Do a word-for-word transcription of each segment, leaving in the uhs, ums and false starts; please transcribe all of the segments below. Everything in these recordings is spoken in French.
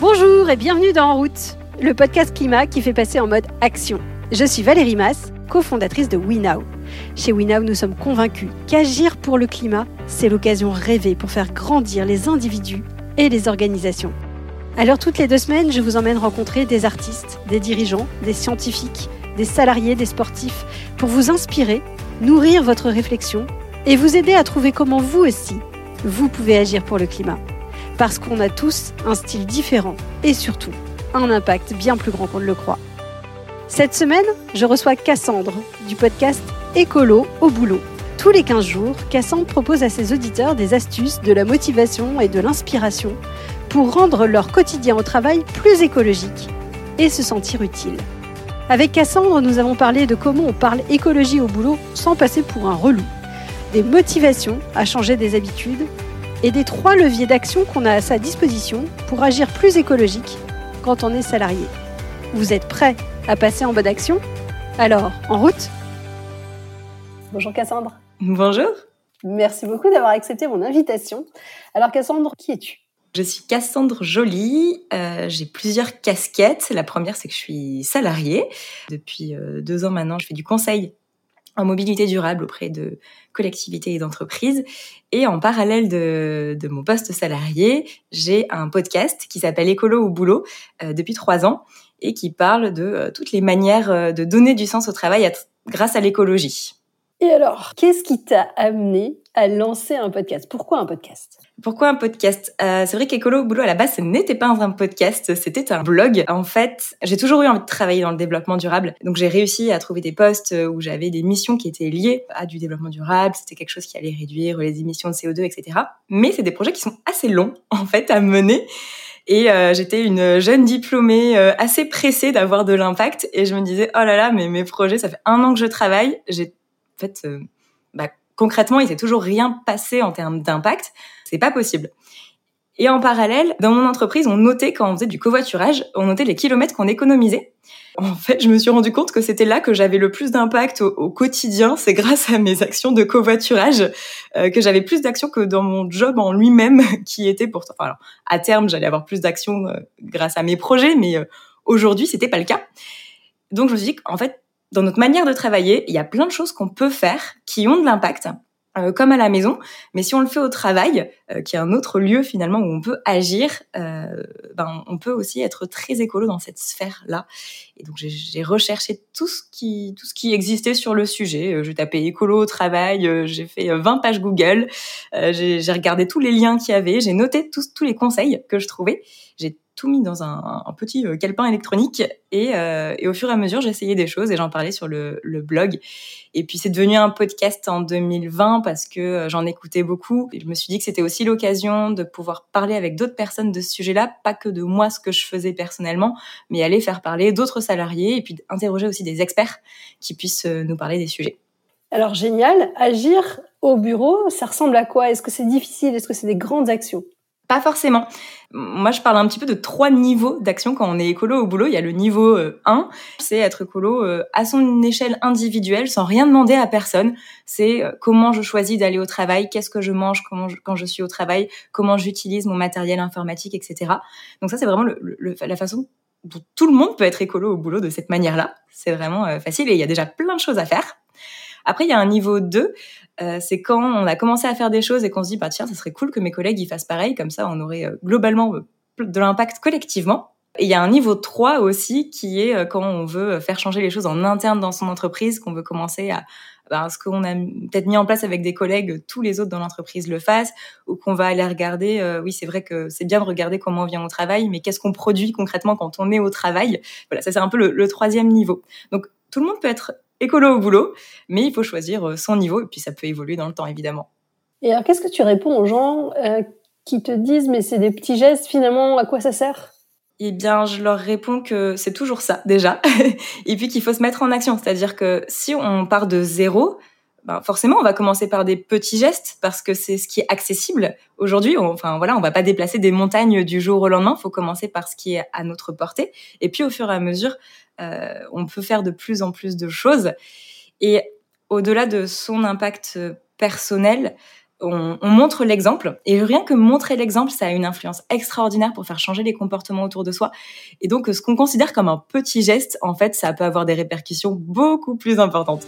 Bonjour et bienvenue dans En route, le podcast climat qui fait passer en mode action. Je suis Valérie Masse, cofondatrice de WeNow. Chez WeNow, nous sommes convaincus qu'agir pour le climat, c'est l'occasion rêvée pour faire grandir les individus et les organisations. Alors toutes les deux semaines, je vous emmène rencontrer des artistes, des dirigeants, des scientifiques, des salariés, des sportifs, pour vous inspirer, nourrir votre réflexion et vous aider à trouver comment vous aussi, vous pouvez agir pour le climat. Parce qu'on a tous un style différent et surtout un impact bien plus grand qu'on ne le croit. Cette semaine, je reçois Cassandre du podcast Écolo au boulot. Tous les quinze jours, Cassandre propose à ses auditeurs des astuces, de la motivation et de l'inspiration pour rendre leur quotidien au travail plus écologique et se sentir utile. Avec Cassandre, nous avons parlé de comment on parle écologie au boulot sans passer pour un relou, des motivations à changer des habitudes et des trois leviers d'action qu'on a à sa disposition pour agir plus écologique quand on est salarié. Vous êtes prêts à passer en mode action ? Alors, en route ! Bonjour Cassandre. Bonjour. Merci beaucoup d'avoir accepté mon invitation. Alors Cassandre, qui es-tu ? Je suis Cassandre Joly, euh, j'ai plusieurs casquettes. La première, c'est que je suis salariée. Depuis euh, deux ans maintenant, je fais du conseil en mobilité durable auprès de collectivités et d'entreprises. Et en parallèle de, de mon poste salarié, j'ai un podcast qui s'appelle Écolo au boulot euh, depuis trois ans et qui parle de euh, toutes les manières euh, de donner du sens au travail à t- grâce à l'écologie. Et alors, qu'est-ce qui t'a amené à lancer un podcast ? Pourquoi un podcast ? Pourquoi un podcast ? euh, C'est vrai qu'Écolo au boulot, à la base, ce n'était pas un podcast, c'était un blog. En fait, j'ai toujours eu envie de travailler dans le développement durable. Donc, j'ai réussi à trouver des postes où j'avais des missions qui étaient liées à du développement durable. C'était quelque chose qui allait réduire les émissions de C O deux, et cetera. Mais c'est des projets qui sont assez longs, en fait, à mener. Et euh, j'étais une jeune diplômée euh, assez pressée d'avoir de l'impact. Et je me disais, oh là là, mais mes projets, ça fait un an que je travaille. J'ai En fait, euh, bah, concrètement, il s'est toujours rien passé en termes d'impact. C'est pas possible. Et en parallèle, dans mon entreprise, on notait quand on faisait du covoiturage, on notait les kilomètres qu'on économisait. En fait, je me suis rendu compte que c'était là que j'avais le plus d'impact au, au quotidien. C'est grâce à mes actions de covoiturage euh, que j'avais plus d'actions que dans mon job en lui-même, qui était pourtant. Enfin, alors, à terme, j'allais avoir plus d'actions euh, grâce à mes projets, mais euh, aujourd'hui, c'était pas le cas. Donc, je me suis dit qu'en fait, dans notre manière de travailler, il y a plein de choses qu'on peut faire qui ont de l'impact, euh, comme à la maison. Mais si on le fait au travail, euh, qui est un autre lieu finalement où on peut agir, euh, ben on peut aussi être très écolo dans cette sphère-là. Et donc j'ai, j'ai recherché tout ce qui tout ce qui existait sur le sujet. J'ai tapé écolo au travail, j'ai fait vingt pages Google, euh, j'ai, j'ai regardé tous les liens qu'il y avait, j'ai noté tous tous les conseils que je trouvais. J'ai tout mis dans un, un petit calepin électronique et, euh, et au fur et à mesure, j'essayais des choses et j'en parlais sur le, le blog. Et puis, c'est devenu un podcast en deux mille vingt parce que j'en écoutais beaucoup. Et je me suis dit que c'était aussi l'occasion de pouvoir parler avec d'autres personnes de ce sujet-là, pas que de moi, ce que je faisais personnellement, mais aller faire parler d'autres salariés et puis interroger aussi des experts qui puissent nous parler des sujets. Alors, génial. Agir au bureau, ça ressemble à quoi ? Est-ce que c'est difficile ? Est-ce que c'est des grandes actions ? Pas forcément. Moi, je parle un petit peu de trois niveaux d'action quand on est écolo au boulot. Il y a le niveau un, c'est être écolo à son échelle individuelle, sans rien demander à personne. C'est comment je choisis d'aller au travail, qu'est-ce que je mange comment je, quand je suis au travail, comment j'utilise mon matériel informatique, et cetera. Donc ça, c'est vraiment le, le, la façon dont tout le monde peut être écolo au boulot de cette manière-là. C'est vraiment facile et il y a déjà plein de choses à faire. Après, il y a un niveau deux, euh, c'est quand on a commencé à faire des choses et qu'on se dit bah, « tiens, ça serait cool que mes collègues y fassent pareil, comme ça on aurait euh, globalement euh, de l'impact collectivement ». Et il y a un niveau trois aussi qui est euh, quand on veut faire changer les choses en interne dans son entreprise, qu'on veut commencer à… Bah, ce qu'on a peut-être mis en place avec des collègues, tous les autres dans l'entreprise le fassent, ou qu'on va aller regarder… Euh, oui, c'est vrai que c'est bien de regarder comment on vient au travail, mais qu'est-ce qu'on produit concrètement quand on est au travail ? Voilà, ça c'est un peu le, le troisième niveau. Donc tout le monde peut être… écolo au boulot, mais il faut choisir son niveau et puis ça peut évoluer dans le temps, évidemment. Et alors, qu'est-ce que tu réponds aux gens euh, qui te disent « mais c'est des petits gestes, finalement, à quoi ça sert ?» Eh bien, je leur réponds que c'est toujours ça, déjà, et puis qu'il faut se mettre en action. C'est-à-dire que si on part de zéro, ben forcément, on va commencer par des petits gestes parce que c'est ce qui est accessible. Aujourd'hui, on, enfin voilà, on va pas déplacer des montagnes du jour au lendemain. Il faut commencer par ce qui est à notre portée. Et puis, au fur et à mesure, Euh, on peut faire de plus en plus de choses. Et au-delà de son impact personnel, on, on montre l'exemple. Et rien que montrer l'exemple, ça a une influence extraordinaire pour faire changer les comportements autour de soi. Et donc, ce qu'on considère comme un petit geste, en fait, ça peut avoir des répercussions beaucoup plus importantes.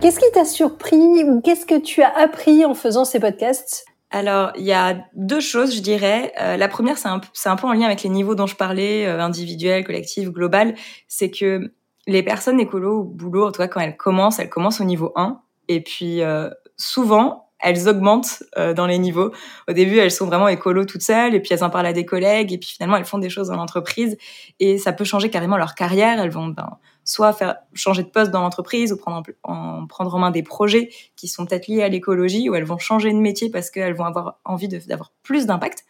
Qu'est-ce qui t'a surpris ou qu'est-ce que tu as appris en faisant ces podcasts ? Alors, il y a deux choses, je dirais. Euh, la première, c'est un, c'est un peu en lien avec les niveaux dont je parlais, euh, individuel, collectif, global. C'est que les personnes écolo au boulot, en tout cas, quand elles commencent, elles commencent au niveau un. Et puis, euh, souvent, elles augmentent euh, dans les niveaux. Au début, elles sont vraiment écolo toutes seules. Et puis, elles en parlent à des collègues. Et puis, finalement, elles font des choses dans l'entreprise. Et ça peut changer carrément leur carrière. Elles vont... ben, soit faire changer de poste dans l'entreprise ou prendre en, en prendre en main des projets qui sont peut-être liés à l'écologie, ou elles vont changer de métier parce qu'elles vont avoir envie de, d'avoir plus d'impact.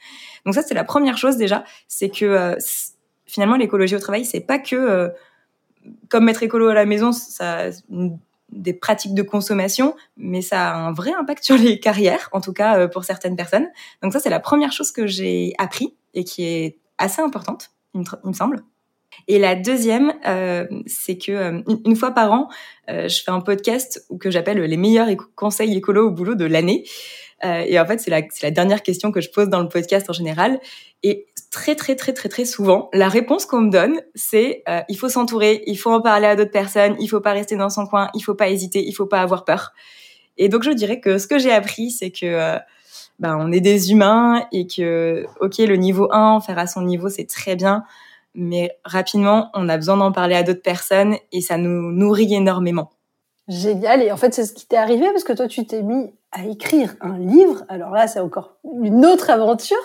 Donc ça, c'est la première chose déjà, c'est que euh, c'est, finalement l'écologie au travail, c'est pas que euh, comme être écolo à la maison, ça une, des pratiques de consommation, mais ça a un vrai impact sur les carrières, en tout cas euh, pour certaines personnes. Donc ça, c'est la première chose que j'ai appris et qui est assez importante, il me, il me semble. Et la deuxième, euh, c'est que euh, une fois par an, euh, je fais un podcast que j'appelle les meilleurs éco- conseils écolo au boulot de l'année. Euh, et en fait, c'est la, c'est la dernière question que je pose dans le podcast en général. Et très, très, très, très, très souvent, la réponse qu'on me donne, c'est euh, il faut s'entourer, il faut en parler à d'autres personnes, il faut pas rester dans son coin, il faut pas hésiter, il faut pas avoir peur. Et donc, je dirais que ce que j'ai appris, c'est que euh, ben, on est des humains et que, ok, le niveau un, faire à son niveau, c'est très bien. Mais rapidement, on a besoin d'en parler à d'autres personnes et ça nous nourrit énormément. Génial. Et en fait, c'est ce qui t'est arrivé parce que toi, tu t'es mis à écrire un livre. Alors là, c'est encore une autre aventure.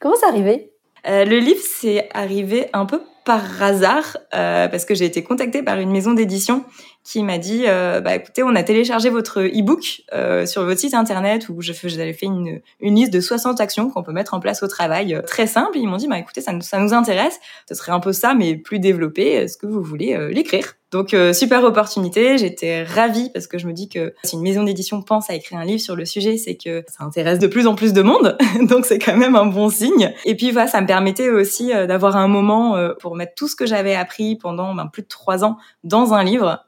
Comment c'est arrivé ? euh, Le livre, c'est arrivé un peu par hasard euh, parce que j'ai été contactée par une maison d'édition qui m'a dit euh, « bah, écoutez, on a téléchargé votre e-book euh, sur votre site internet où je j'avais fait une, une liste de soixante actions qu'on peut mettre en place au travail. Euh, très simple. » Ils m'ont dit « bah, écoutez, ça nous, ça nous intéresse. Ce serait un peu ça, mais plus développé. Est-ce que vous voulez euh, l'écrire ?» Donc, euh, super opportunité. J'étais ravie parce que je me dis que si une maison d'édition pense à écrire un livre sur le sujet, c'est que ça intéresse de plus en plus de monde. Donc, c'est quand même un bon signe. Et puis, voilà, ça me permettait aussi euh, d'avoir un moment euh, pour mettre tout ce que j'avais appris pendant ben, plus de trois ans dans un livre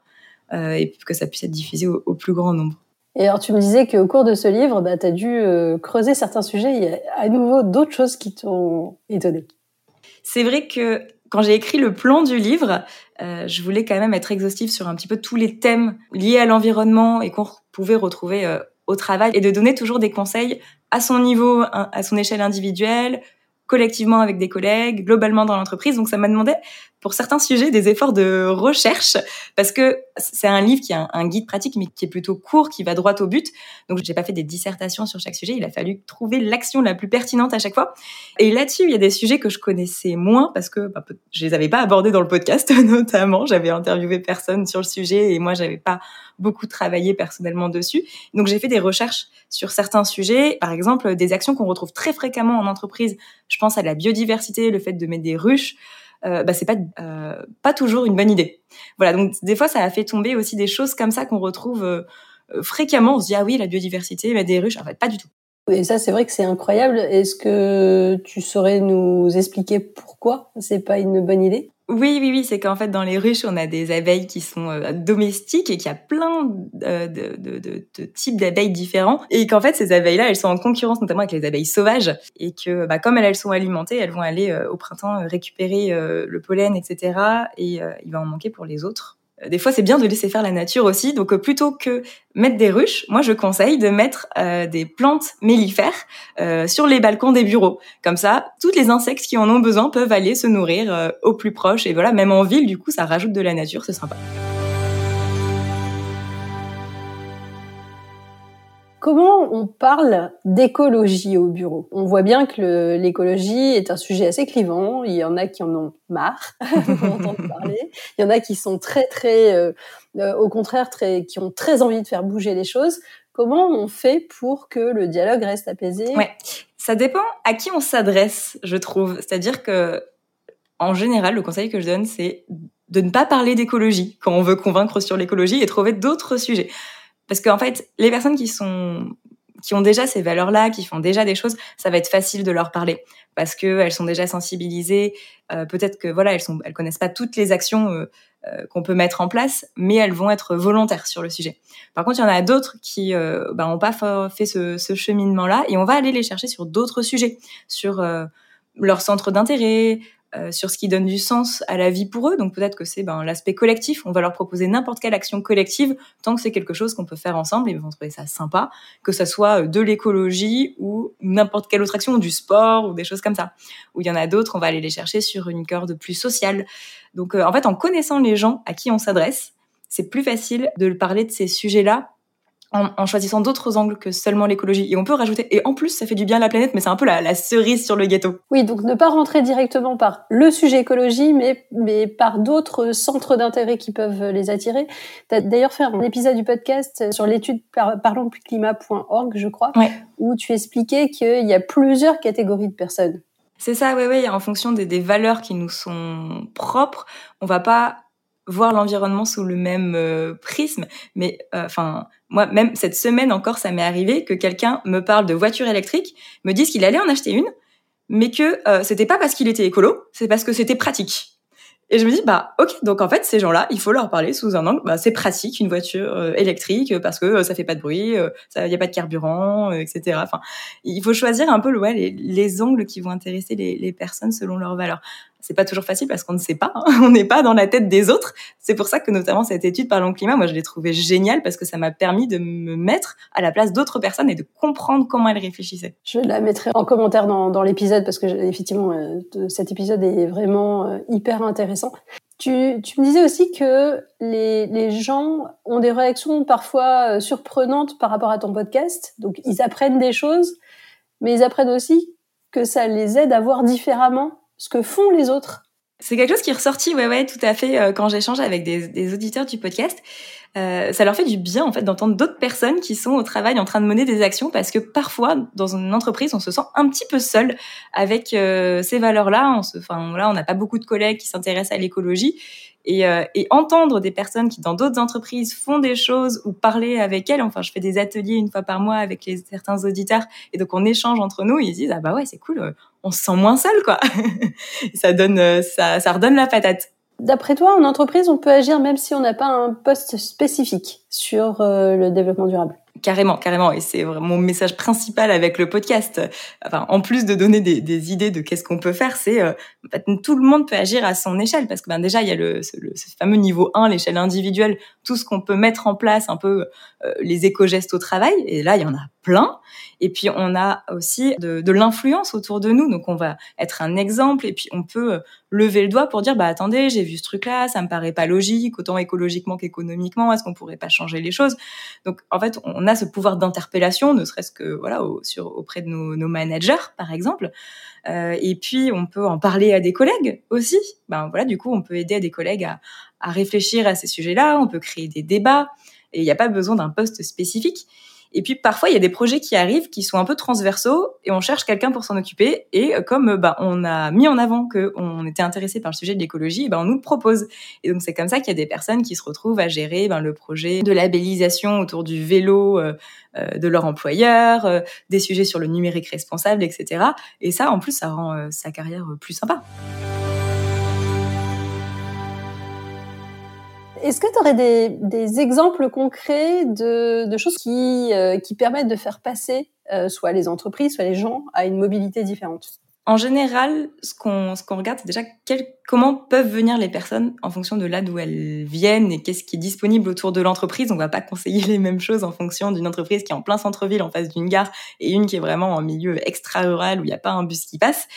euh, et que ça puisse être diffusé au, au plus grand nombre. Et alors, tu me disais qu'au cours de ce livre, bah, tu as dû euh, creuser certains sujets. Il y a à nouveau d'autres choses qui t'ont étonnée. C'est vrai que quand j'ai écrit le plan du livre, euh, je voulais quand même être exhaustive sur un petit peu tous les thèmes liés à l'environnement et qu'on pouvait retrouver euh, au travail, et de donner toujours des conseils à son niveau, à son échelle individuelle, collectivement avec des collègues, globalement dans l'entreprise. Donc ça m'a demandé, pour certains sujets, des efforts de recherche, parce que c'est un livre qui est un guide pratique, mais qui est plutôt court, qui va droit au but. Donc j'ai pas fait des dissertations sur chaque sujet, il a fallu trouver l'action la plus pertinente à chaque fois. Et là-dessus, il y a des sujets que je connaissais moins, parce que bah, je les avais pas abordés dans le podcast, notamment. J'avais interviewé personne sur le sujet, et moi, j'avais pas beaucoup travaillé personnellement dessus. Donc j'ai fait des recherches sur certains sujets, par exemple, des actions qu'on retrouve très fréquemment en entreprise. Je pense à la biodiversité, le fait de mettre des ruches, euh, bah c'est pas euh, pas toujours une bonne idée. Voilà, donc des fois ça a fait tomber aussi des choses comme ça qu'on retrouve euh, fréquemment. On se dit ah oui, la biodiversité, mettre des ruches, en fait pas du tout. Et ça, c'est vrai que c'est incroyable. Est-ce que tu saurais nous expliquer pourquoi c'est pas une bonne idée ? Oui, oui, oui, c'est qu'en fait, dans les ruches, on a des abeilles qui sont euh, domestiques et qu'il y a plein euh, de, de, de, de types d'abeilles différents. Et qu'en fait, ces abeilles-là, elles sont en concurrence, notamment avec les abeilles sauvages. Et que, bah, comme elles, elles sont alimentées, elles vont aller euh, au printemps récupérer euh, le pollen, et cetera. Et euh, il va en manquer pour les autres. Des fois, c'est bien de laisser faire la nature aussi. Donc, plutôt que mettre des ruches, moi, je conseille de mettre euh, des plantes mellifères euh, sur les balcons des bureaux. Comme ça, tous les insectes qui en ont besoin peuvent aller se nourrir euh, au plus proche. Et voilà, même en ville, du coup, ça rajoute de la nature, c'est sympa. Comment on parle d'écologie au bureau ? On voit bien que le, l'écologie est un sujet assez clivant. Il y en a qui en ont marre d'entendre parler. Il y en a qui sont très, très, euh, euh, au contraire, très, qui ont très envie de faire bouger les choses. Comment on fait pour que le dialogue reste apaisé ? Ouais, ça dépend à qui on s'adresse, je trouve. C'est-à-dire que, en général, le conseil que je donne, c'est de ne pas parler d'écologie quand on veut convaincre sur l'écologie et trouver d'autres sujets. Parce qu'en fait, les personnes qui sont qui ont déjà ces valeurs-là, qui font déjà des choses, ça va être facile de leur parler parce que elles sont déjà sensibilisées. Euh, peut-être que voilà, elles sont, elles connaissent pas toutes les actions euh, euh, qu'on peut mettre en place, mais elles vont être volontaires sur le sujet. Par contre, il y en a d'autres qui, euh, bah, ont pas fait ce, ce cheminement-là, et on va aller les chercher sur d'autres sujets, sur euh, leur centre d'intérêt. Euh, sur ce qui donne du sens à la vie pour eux. Donc peut-être que c'est ben, l'aspect collectif. On va leur proposer n'importe quelle action collective tant que c'est quelque chose qu'on peut faire ensemble et ils vont trouver ça sympa, que ça soit de l'écologie ou n'importe quelle autre action, du sport ou des choses comme ça. Ou il y en a d'autres, on va aller les chercher sur une corde plus sociale. Donc euh, en fait, en connaissant les gens à qui on s'adresse, c'est plus facile de parler de ces sujets-là En, en choisissant d'autres angles que seulement l'écologie. Et on peut rajouter, et en plus, ça fait du bien à la planète, mais c'est un peu la, la cerise sur le gâteau. Oui, donc ne pas rentrer directement par le sujet écologie, mais, mais par d'autres centres d'intérêt qui peuvent les attirer. Tu as d'ailleurs fait un épisode du podcast sur l'étude par, Parlons Climat point org, je crois, ouais. Où tu expliquais qu'il y a plusieurs catégories de personnes. C'est ça, oui, oui. En fonction des, des valeurs qui nous sont propres, on va pas voir l'environnement sous le même euh, prisme. Mais enfin, euh, moi, même cette semaine encore, ça m'est arrivé que quelqu'un me parle de voiture électrique, me dise qu'il allait en acheter une, mais que euh, c'était pas parce qu'il était écolo, c'est parce que c'était pratique. Et je me dis, bah ok, donc en fait, ces gens-là, il faut leur parler sous un angle, bah c'est pratique une voiture euh, électrique parce que euh, ça fait pas de bruit, euh, ça, y a pas de carburant, euh, et cetera. Enfin, il faut choisir un peu le, ouais, les, les angles qui vont intéresser les, les personnes selon leurs valeurs. C'est pas toujours facile parce qu'on ne sait pas, hein. On n'est pas dans la tête des autres. C'est pour ça que notamment cette étude Parlons Climat, moi je l'ai trouvée géniale parce que ça m'a permis de me mettre à la place d'autres personnes et de comprendre comment elles réfléchissaient. Je la mettrai en commentaire dans, dans l'épisode parce que effectivement euh, cet épisode est vraiment euh, hyper intéressant. Tu, tu me disais aussi que les, les gens ont des réactions parfois surprenantes par rapport à ton podcast. Donc ils apprennent des choses, mais ils apprennent aussi que ça les aide à voir différemment ce que font les autres. C'est quelque chose qui est ressorti, ouais, ouais, tout à fait, euh, quand j'échange avec des, des auditeurs du podcast. Euh, ça leur fait du bien, en fait, d'entendre d'autres personnes qui sont au travail en train de mener des actions parce que parfois, dans une entreprise, on se sent un petit peu seul avec euh, ces valeurs-là. On se, enfin, là, on n'a pas beaucoup de collègues qui s'intéressent à l'écologie. Et, euh, et entendre des personnes qui, dans d'autres entreprises, font des choses ou parler avec elles. Enfin, je fais des ateliers une fois par mois avec les, certains auditeurs. Et donc, on échange entre nous. Et ils disent, ah bah ouais, c'est cool, euh, on se sent moins seul, quoi. ça, donne, ça, ça redonne la patate. D'après toi, en entreprise, on peut agir même si on n'a pas un poste spécifique sur euh, le développement durable. Carrément, carrément. Et c'est vraiment mon message principal avec le podcast. Enfin, en plus de donner des, des idées de qu'est-ce qu'on peut faire, c'est euh, en fait, tout le monde peut agir à son échelle. Parce que ben, déjà, il y a le, ce, le, ce fameux niveau un, l'échelle individuelle, tout ce qu'on peut mettre en place, un peu euh, les éco-gestes au travail. Et là, il y en a plein. Et puis, on a aussi de, de l'influence autour de nous. Donc, on va être un exemple. Et puis, on peut lever le doigt pour dire, bah attendez, j'ai vu ce truc-là, ça me paraît pas logique, autant écologiquement qu'économiquement. Est-ce qu'on pourrait pas changer les choses? Donc, en fait, on a ce pouvoir d'interpellation, ne serait-ce que voilà, au, sur, auprès de nos, nos managers, par exemple. Euh, et puis, on peut en parler à des collègues aussi. Ben, voilà, du coup, on peut aider à des collègues à, à réfléchir à ces sujets-là. On peut créer des débats. Et il n'y a pas besoin d'un poste spécifique. Et puis, parfois, il y a des projets qui arrivent qui sont un peu transversaux et on cherche quelqu'un pour s'en occuper. Et comme ben, on a mis en avant qu'on était intéressé par le sujet de l'écologie, ben, on nous le propose. Et donc, c'est comme ça qu'il y a des personnes qui se retrouvent à gérer ben, le projet de labellisation autour du vélo euh, euh, de leur employeur, euh, des sujets sur le numérique responsable, et cetera. Et ça, en plus, ça rend euh, sa carrière plus sympa. Est-ce que tu aurais des, des exemples concrets de, de choses qui, euh, qui permettent de faire passer euh, soit les entreprises, soit les gens à une mobilité différente ? En général, ce qu'on, ce qu'on regarde, c'est déjà quel, comment peuvent venir les personnes en fonction de là d'où elles viennent et qu'est-ce qui est disponible autour de l'entreprise. On ne va pas conseiller les mêmes choses en fonction d'une entreprise qui est en plein centre-ville, en face d'une gare, et une qui est vraiment en milieu extra-rural où il n'y a pas un bus qui passe.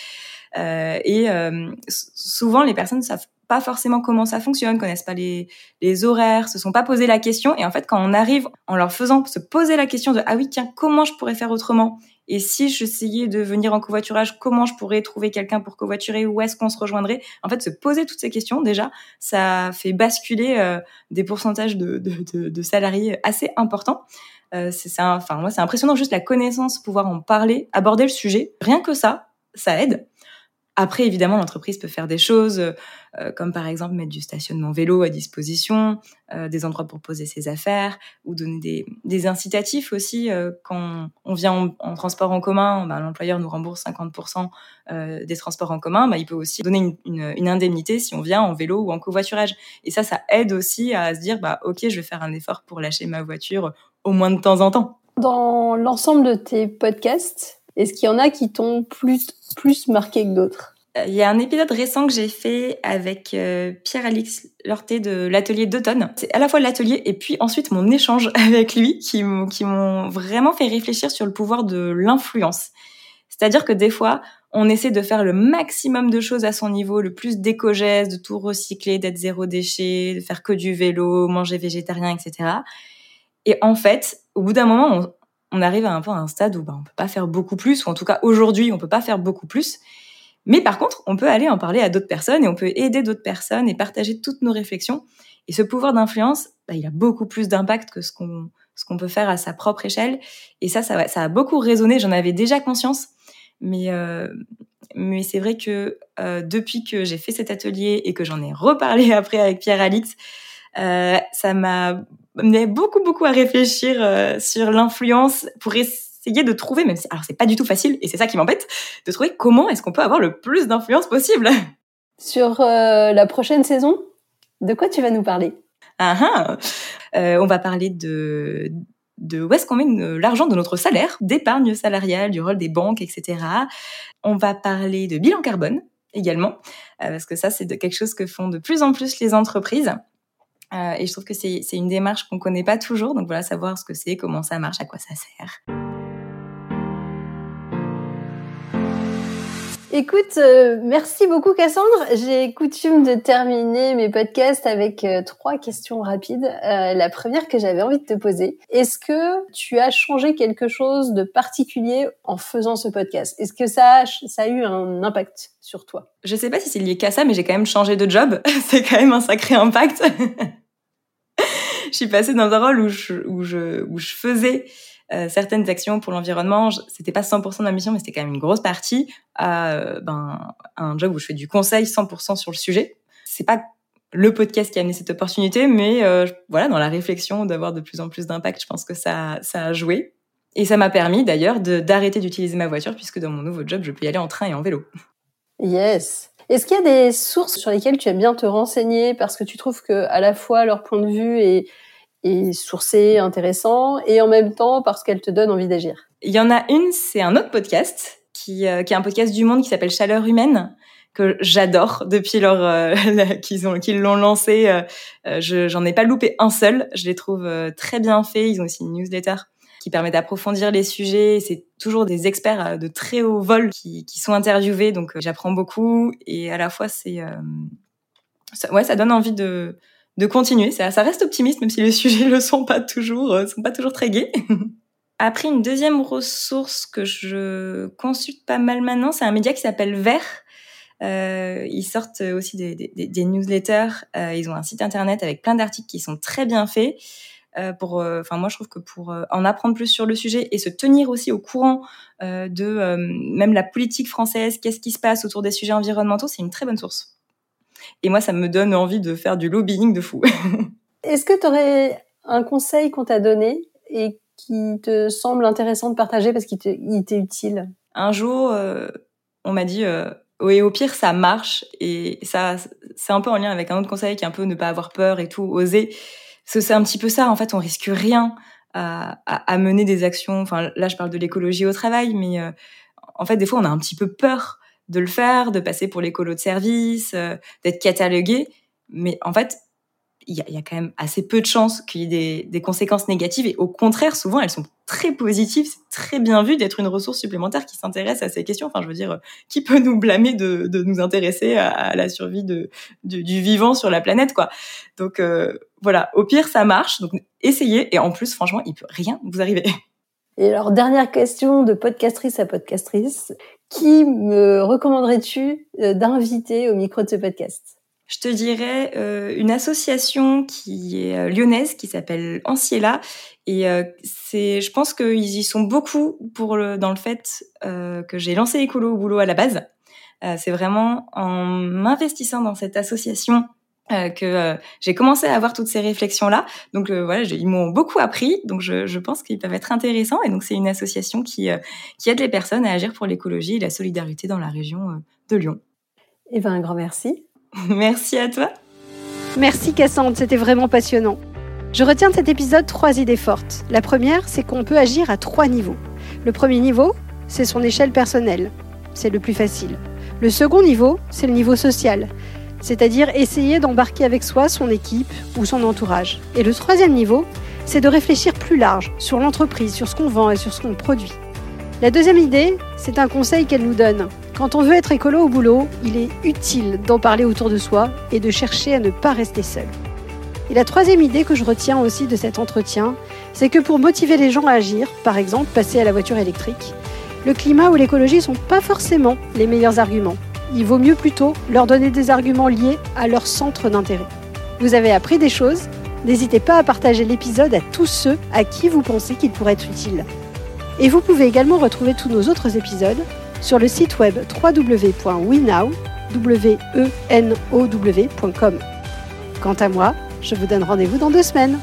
Euh, et euh, souvent, les personnes savent pas forcément comment ça fonctionne, connaissent pas les, les horaires, se sont pas posé la question. Et en fait, quand on arrive en leur faisant se poser la question de « Ah oui, tiens, comment je pourrais faire autrement ?» Et si j'essayais de venir en covoiturage, comment je pourrais trouver quelqu'un pour covoiturer? Où est-ce qu'on se rejoindrait? En fait, se poser toutes ces questions, déjà, ça fait basculer euh, des pourcentages de, de, de, de salariés assez importants. Euh, c'est, c'est un, enfin, moi, c'est impressionnant, juste la connaissance, pouvoir en parler, aborder le sujet. Rien que ça, ça aide. Après, évidemment, l'entreprise peut faire des choses, euh, comme par exemple mettre du stationnement vélo à disposition, euh, des endroits pour poser ses affaires, ou donner des, des incitatifs aussi. Euh, quand on vient en, en transport en commun, bah, l'employeur nous rembourse cinquante pour cent euh, des transports en commun. Bah, il peut aussi donner une, une, une indemnité si on vient en vélo ou en covoiturage. Et ça, ça aide aussi à se dire, bah, ok, je vais faire un effort pour lâcher ma voiture au moins de temps en temps. Dans l'ensemble de tes podcasts, est-ce qu'il y en a qui t'ont plus, plus marqué que d'autres? Il y a un épisode récent que j'ai fait avec euh, Pierre-Alix Lorté de l'atelier d'automne. C'est à la fois l'atelier et puis ensuite mon échange avec lui qui, qui m'ont vraiment fait réfléchir sur le pouvoir de l'influence. C'est-à-dire que des fois, on essaie de faire le maximum de choses à son niveau, le plus d'éco-gestes, de tout recycler, d'être zéro déchet, de faire que du vélo, manger végétarien, et cetera. Et en fait, au bout d'un moment, on, on arrive à un peu à un stade où ben, on peut pas faire beaucoup plus, ou en tout cas aujourd'hui, on peut pas faire beaucoup plus. Mais par contre, on peut aller en parler à d'autres personnes et on peut aider d'autres personnes et partager toutes nos réflexions. Et ce pouvoir d'influence, ben, il a beaucoup plus d'impact que ce qu'on, ce qu'on peut faire à sa propre échelle. Et ça, ça, ça a beaucoup résonné. J'en avais déjà conscience, mais euh, mais c'est vrai que euh, depuis que j'ai fait cet atelier et que j'en ai reparlé après avec Pierre-Alix, euh, ça m'a mais beaucoup, beaucoup à réfléchir euh, sur l'influence pour essayer de trouver, même si alors c'est pas du tout facile, et c'est ça qui m'embête, de trouver comment est-ce qu'on peut avoir le plus d'influence possible. Sur euh, la prochaine saison, de quoi tu vas nous parler? Ah ah euh, On va parler de, de où est-ce qu'on met l'argent de notre salaire, d'épargne salariale, du rôle des banques, et cetera. On va parler de bilan carbone également, euh, parce que ça, c'est de quelque chose que font de plus en plus les entreprises. Euh, et je trouve que c'est, c'est une démarche qu'on ne connaît pas toujours. Donc voilà, savoir ce que c'est, comment ça marche, à quoi ça sert. Écoute, euh, merci beaucoup Cassandre. J'ai coutume de terminer mes podcasts avec euh, trois questions rapides. Euh, la première que j'avais envie de te poser, est-ce que tu as changé quelque chose de particulier en faisant ce podcast? Est-ce que ça a, ça a eu un impact sur toi? Je sais pas si c'est lié qu'à ça, mais j'ai quand même changé de job. C'est quand même un sacré impact. Je suis passée dans un rôle où je, où je, où je faisais Euh, certaines actions pour l'environnement, je, c'était pas cent pour cent de ma mission, mais c'était quand même une grosse partie, à euh, ben, un job où je fais du conseil cent pour cent sur le sujet. C'est pas le podcast qui a amené cette opportunité, mais euh, voilà, dans la réflexion d'avoir de plus en plus d'impact, je pense que ça, ça a joué. Et ça m'a permis d'ailleurs de, d'arrêter d'utiliser ma voiture, puisque dans mon nouveau job, je peux y aller en train et en vélo. Yes. Est-ce qu'il y a des sources sur lesquelles tu aimes bien te renseigner parce que tu trouves que à la fois leur point de vue est et sourcé, intéressant, et en même temps parce qu'elle te donne envie d'agir? Il y en a une, c'est un autre podcast, qui, euh, qui est un podcast du Monde qui s'appelle Chaleur humaine, que j'adore depuis leur euh, qu'ils ont qu'ils l'ont lancé. Euh, je, j'en ai pas loupé un seul, je les trouve euh, très bien faits. Ils ont aussi une newsletter qui permet d'approfondir les sujets. C'est toujours des experts de très haut vol qui, qui sont interviewés, donc euh, j'apprends beaucoup, et à la fois, c'est... Euh, ça, ouais, ça donne envie de... de continuer, ça, ça reste optimiste, même si les sujets le sont pas toujours, euh, sont pas toujours très gais. Après, une deuxième ressource que je consulte pas mal maintenant, c'est un média qui s'appelle Vert. Euh, ils sortent aussi des, des, des newsletters. Euh, ils ont un site internet avec plein d'articles qui sont très bien faits. Euh, pour, enfin, euh, moi, je trouve que pour euh, en apprendre plus sur le sujet et se tenir aussi au courant euh, de euh, même la politique française, qu'est-ce qui se passe autour des sujets environnementaux, c'est une très bonne source. Et moi, ça me donne envie de faire du lobbying de fou. Est-ce que tu aurais un conseil qu'on t'a donné et qui te semble intéressant de partager parce qu'il te, il t'est utile? Un jour, euh, on m'a dit euh, « Oui, au pire, ça marche ». Et ça, c'est un peu en lien avec un autre conseil qui est un peu « ne pas avoir peur et tout, oser ». Parce que c'est un petit peu ça, en fait, on risque rien à, à, à mener des actions. Enfin, là, je parle de l'écologie au travail, mais euh, en fait, des fois, on a un petit peu peur de le faire, de passer pour l'écolo de service, euh, d'être catalogué. Mais en fait, il y a, y a quand même assez peu de chances qu'il y ait des, des conséquences négatives. Et au contraire, souvent, elles sont très positives. C'est très bien vu d'être une ressource supplémentaire qui s'intéresse à ces questions. Enfin, je veux dire, qui peut nous blâmer de, de nous intéresser à, à la survie de, de, du vivant sur la planète, quoi. Donc, euh, voilà, au pire, ça marche. Donc, essayez. Et en plus, franchement, il peut rien vous arriver. Et alors, dernière question de podcastrice à podcastrice. Qui me recommanderais-tu d'inviter au micro de ce podcast? Je te dirais euh, une association qui est lyonnaise, qui s'appelle Anciela. Et euh, c'est, je pense qu'ils y sont beaucoup pour le, dans le fait euh, que j'ai lancé Écolo au boulot à la base. Euh, c'est vraiment en m'investissant dans cette association euh, que euh, j'ai commencé à avoir toutes ces réflexions-là. Donc euh, voilà, je, ils m'ont beaucoup appris, donc je, je pense qu'ils peuvent être intéressants. Et donc c'est une association qui, euh, qui aide les personnes à agir pour l'écologie et la solidarité dans la région euh, de Lyon. Eh bien, un grand merci. Merci à toi. Merci Cassandre, c'était vraiment passionnant. Je retiens de cet épisode trois idées fortes. La première, c'est qu'on peut agir à trois niveaux. Le premier niveau, c'est son échelle personnelle. C'est le plus facile. Le second niveau, c'est le niveau social. C'est-à-dire essayer d'embarquer avec soi son équipe ou son entourage. Et le troisième niveau, c'est de réfléchir plus large sur l'entreprise, sur ce qu'on vend et sur ce qu'on produit. La deuxième idée, c'est un conseil qu'elle nous donne. Quand on veut être écolo au boulot, il est utile d'en parler autour de soi et de chercher à ne pas rester seul. Et la troisième idée que je retiens aussi de cet entretien, c'est que pour motiver les gens à agir, par exemple passer à la voiture électrique, le climat ou l'écologie ne sont pas forcément les meilleurs arguments. Il vaut mieux plutôt leur donner des arguments liés à leur centre d'intérêt. Vous avez appris des choses, n'hésitez pas à partager l'épisode à tous ceux à qui vous pensez qu'il pourrait être utile. Et vous pouvez également retrouver tous nos autres épisodes sur le site web double vé double vé double vé point wenow point com. Quant à moi, je vous donne rendez-vous dans deux semaines.